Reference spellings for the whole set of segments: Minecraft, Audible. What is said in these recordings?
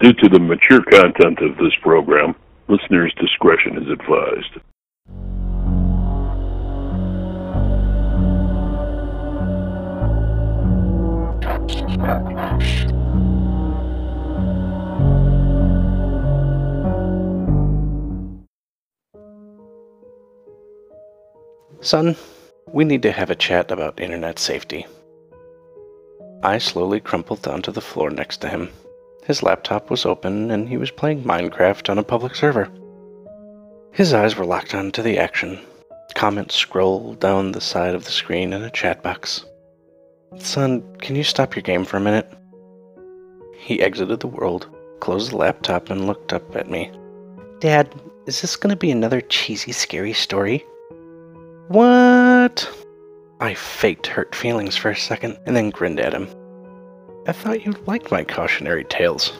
Due to the mature content of this program, listeners' discretion is advised. Son, we need to have a chat about internet safety. I slowly crumpled onto the floor next to him. His laptop was open, and he was playing Minecraft on a public server. His eyes were locked onto the action. Comments scrolled down the side of the screen in a chat box. Son, can you stop your game for a minute? He exited the world, closed the laptop, and looked up at me. Dad, is this going to be another cheesy, scary story? What? I faked hurt feelings for a second, and then grinned at him. I thought you liked my cautionary tales.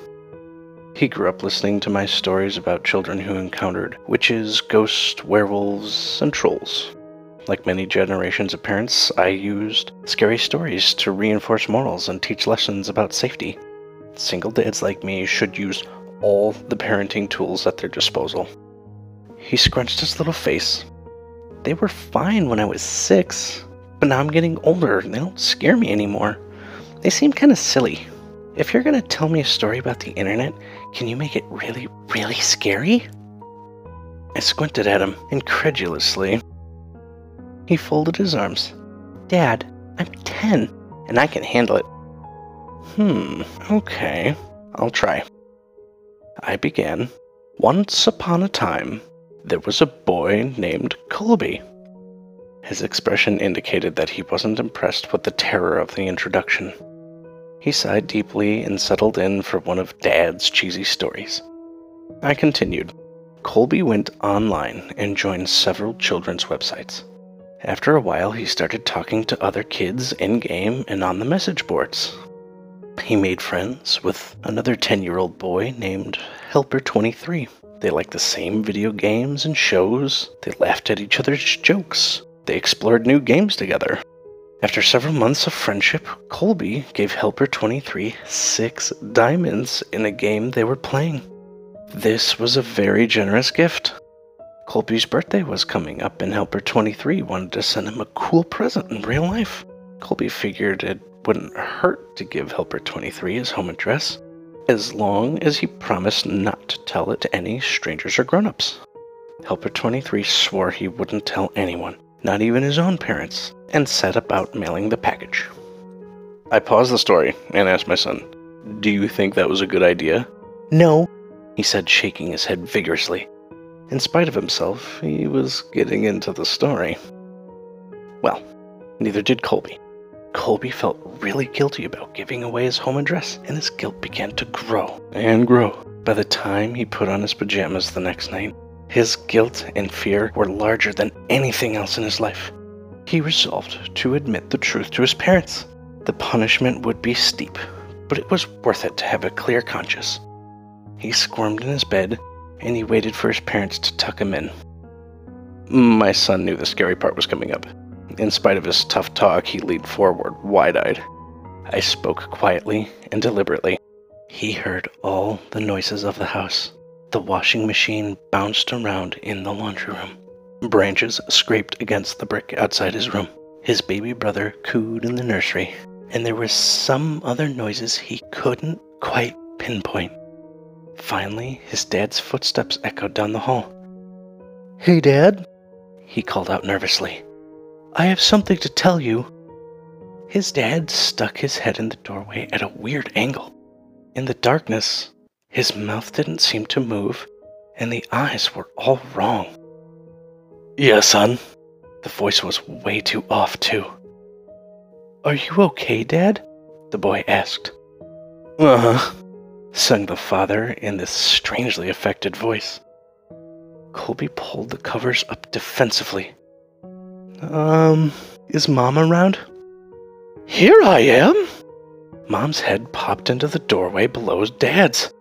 He grew up listening to my stories about children who encountered witches, ghosts, werewolves, and trolls. Like many generations of parents, I used scary stories to reinforce morals and teach lessons about safety. Single dads like me should use all the parenting tools at their disposal. He scrunched his little face. They were fine when I was 6, but now I'm getting older and they don't scare me anymore. They seem kind of silly. If you're going to tell me a story about the internet, can you make it really, really scary? I squinted at him incredulously. He folded his arms. Dad, I'm 10, and I can handle it. Okay, I'll try. I began. Once upon a time, there was a boy named Colby. His expression indicated that he wasn't impressed with the terror of the introduction. He sighed deeply and settled in for one of Dad's cheesy stories. I continued. Colby went online and joined several children's websites. After a while, he started talking to other kids in-game and on the message boards. He made friends with another 10-year-old boy named Helper23. They liked the same video games and shows. They laughed at each other's jokes. They explored new games together. After several months of friendship, Colby gave Helper23 6 diamonds in a game they were playing. This was a very generous gift. Colby's birthday was coming up, and Helper23 wanted to send him a cool present in real life. Colby figured it wouldn't hurt to give Helper23 his home address, as long as he promised not to tell it to any strangers or grown-ups. Helper23 swore he wouldn't tell anyone, not even his own parents, and set about mailing the package. I paused the story and asked my son, "Do you think that was a good idea?" "No," he said, shaking his head vigorously. In spite of himself, he was getting into the story. Well, neither did Colby. Colby felt really guilty about giving away his home address, and his guilt began to grow and grow. By the time he put on his pajamas the next night, his guilt and fear were larger than anything else in his life. He resolved to admit the truth to his parents. The punishment would be steep, but it was worth it to have a clear conscience. He squirmed in his bed, and he waited for his parents to tuck him in. My son knew the scary part was coming up. In spite of his tough talk, he leaned forward, wide-eyed. I spoke quietly and deliberately. He heard all the noises of the house. The washing machine bounced around in the laundry room. Branches scraped against the brick outside his room. His baby brother cooed in the nursery, and there were some other noises he couldn't quite pinpoint. Finally, his dad's footsteps echoed down the hall. "Hey, Dad," he called out nervously. "I have something to tell you." His dad stuck his head in the doorway at a weird angle. In the darkness, his mouth didn't seem to move, and the eyes were all wrong. "Yeah, son." The voice was way too off, too. "Are you okay, Dad?" the boy asked. "Uh-huh," sung the father in this strangely affected voice. Colby pulled the covers up defensively. Is Mom around?" "Here I am!" Mom's head popped into the doorway below Dad's.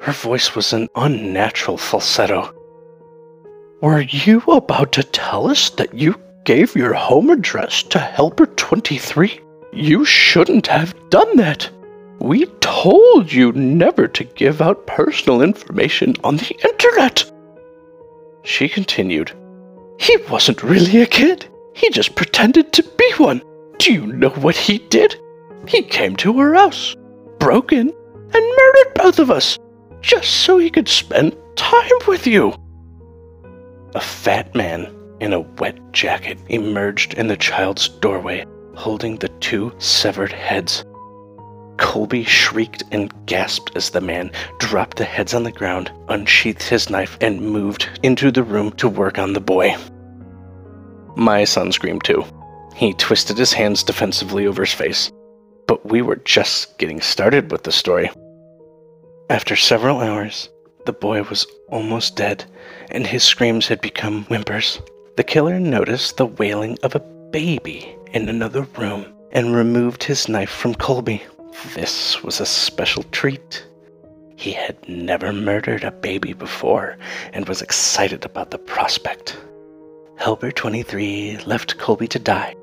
Her voice was an unnatural falsetto. "Were you about to tell us that you gave your home address to Helper23? You shouldn't have done that! We told you never to give out personal information on the internet. She continued, He wasn't really a kid. He just pretended to be one. Do you know what he did? He came to our house, broke in, and murdered both of us, just so he could spend time with you. A fat man in a wet jacket emerged in the child's doorway, holding the two severed heads. Colby shrieked and gasped as the man dropped the heads on the ground, unsheathed his knife, and moved into the room to work on the boy. My son screamed too. He twisted his hands defensively over his face. But we were just getting started with the story. After several hours, the boy was almost dead, and his screams had become whimpers. The killer noticed the wailing of a baby in another room and removed his knife from Colby. This was a special treat. He had never murdered a baby before and was excited about the prospect. Helper 23 left Colby to die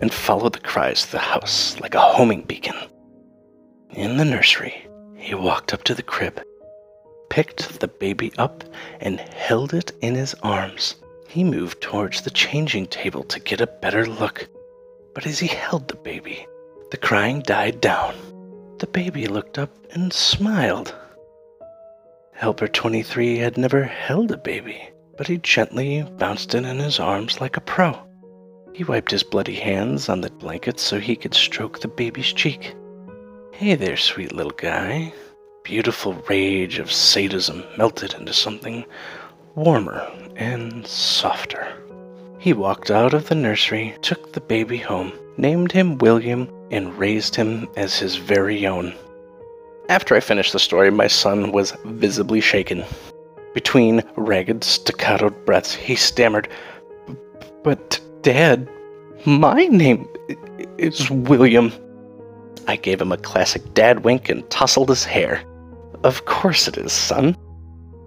and followed the cries to the house like a homing beacon. In the nursery, he walked up to the crib, picked the baby up, and held it in his arms. He moved towards the changing table to get a better look, but as he held the baby, the crying died down. The baby looked up and smiled. Helper 23 had never held a baby, but he gently bounced it in his arms like a pro. He wiped his bloody hands on the blanket so he could stroke the baby's cheek. Hey there, sweet little guy. Beautiful rage of sadism melted into something warmer and softer. He walked out of the nursery, took the baby home, named him William, and raised him as his very own. After I finished the story, my son was visibly shaken. Between ragged, staccatoed breaths, he stammered, But Dad, my name is William. I gave him a classic dad wink and tousled his hair. Of course it is, son.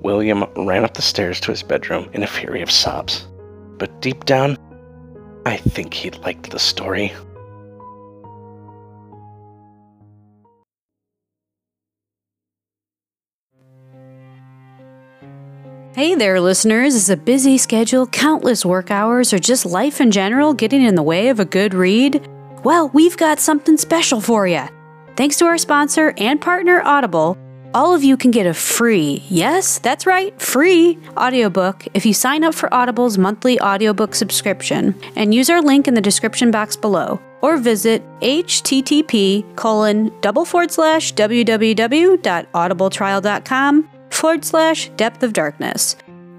William ran up the stairs to his bedroom in a fury of sobs. But deep down, I think he liked the story. Hey there, listeners. Is a busy schedule, countless work hours, or just life in general getting in the way of a good read? Well, we've got something special for you. Thanks to our sponsor and partner, Audible, all of you can get a free, yes, that's right, free audiobook if you sign up for Audible's monthly audiobook subscription and use our link in the description box below, or visit http://www.audibletrial.com/depthofdarkness.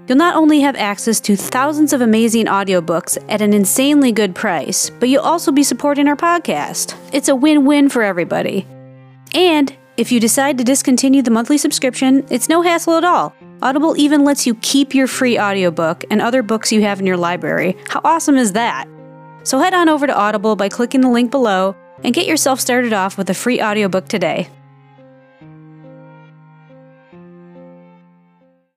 You'll not only have access to thousands of amazing audiobooks at an insanely good price, but you'll also be supporting our podcast. It's a win-win for everybody. And if you decide to discontinue the monthly subscription, it's no hassle at all. Audible even lets you keep your free audiobook and other books you have in your library. How awesome is that? So head on over to Audible by clicking the link below and get yourself started off with a free audiobook today.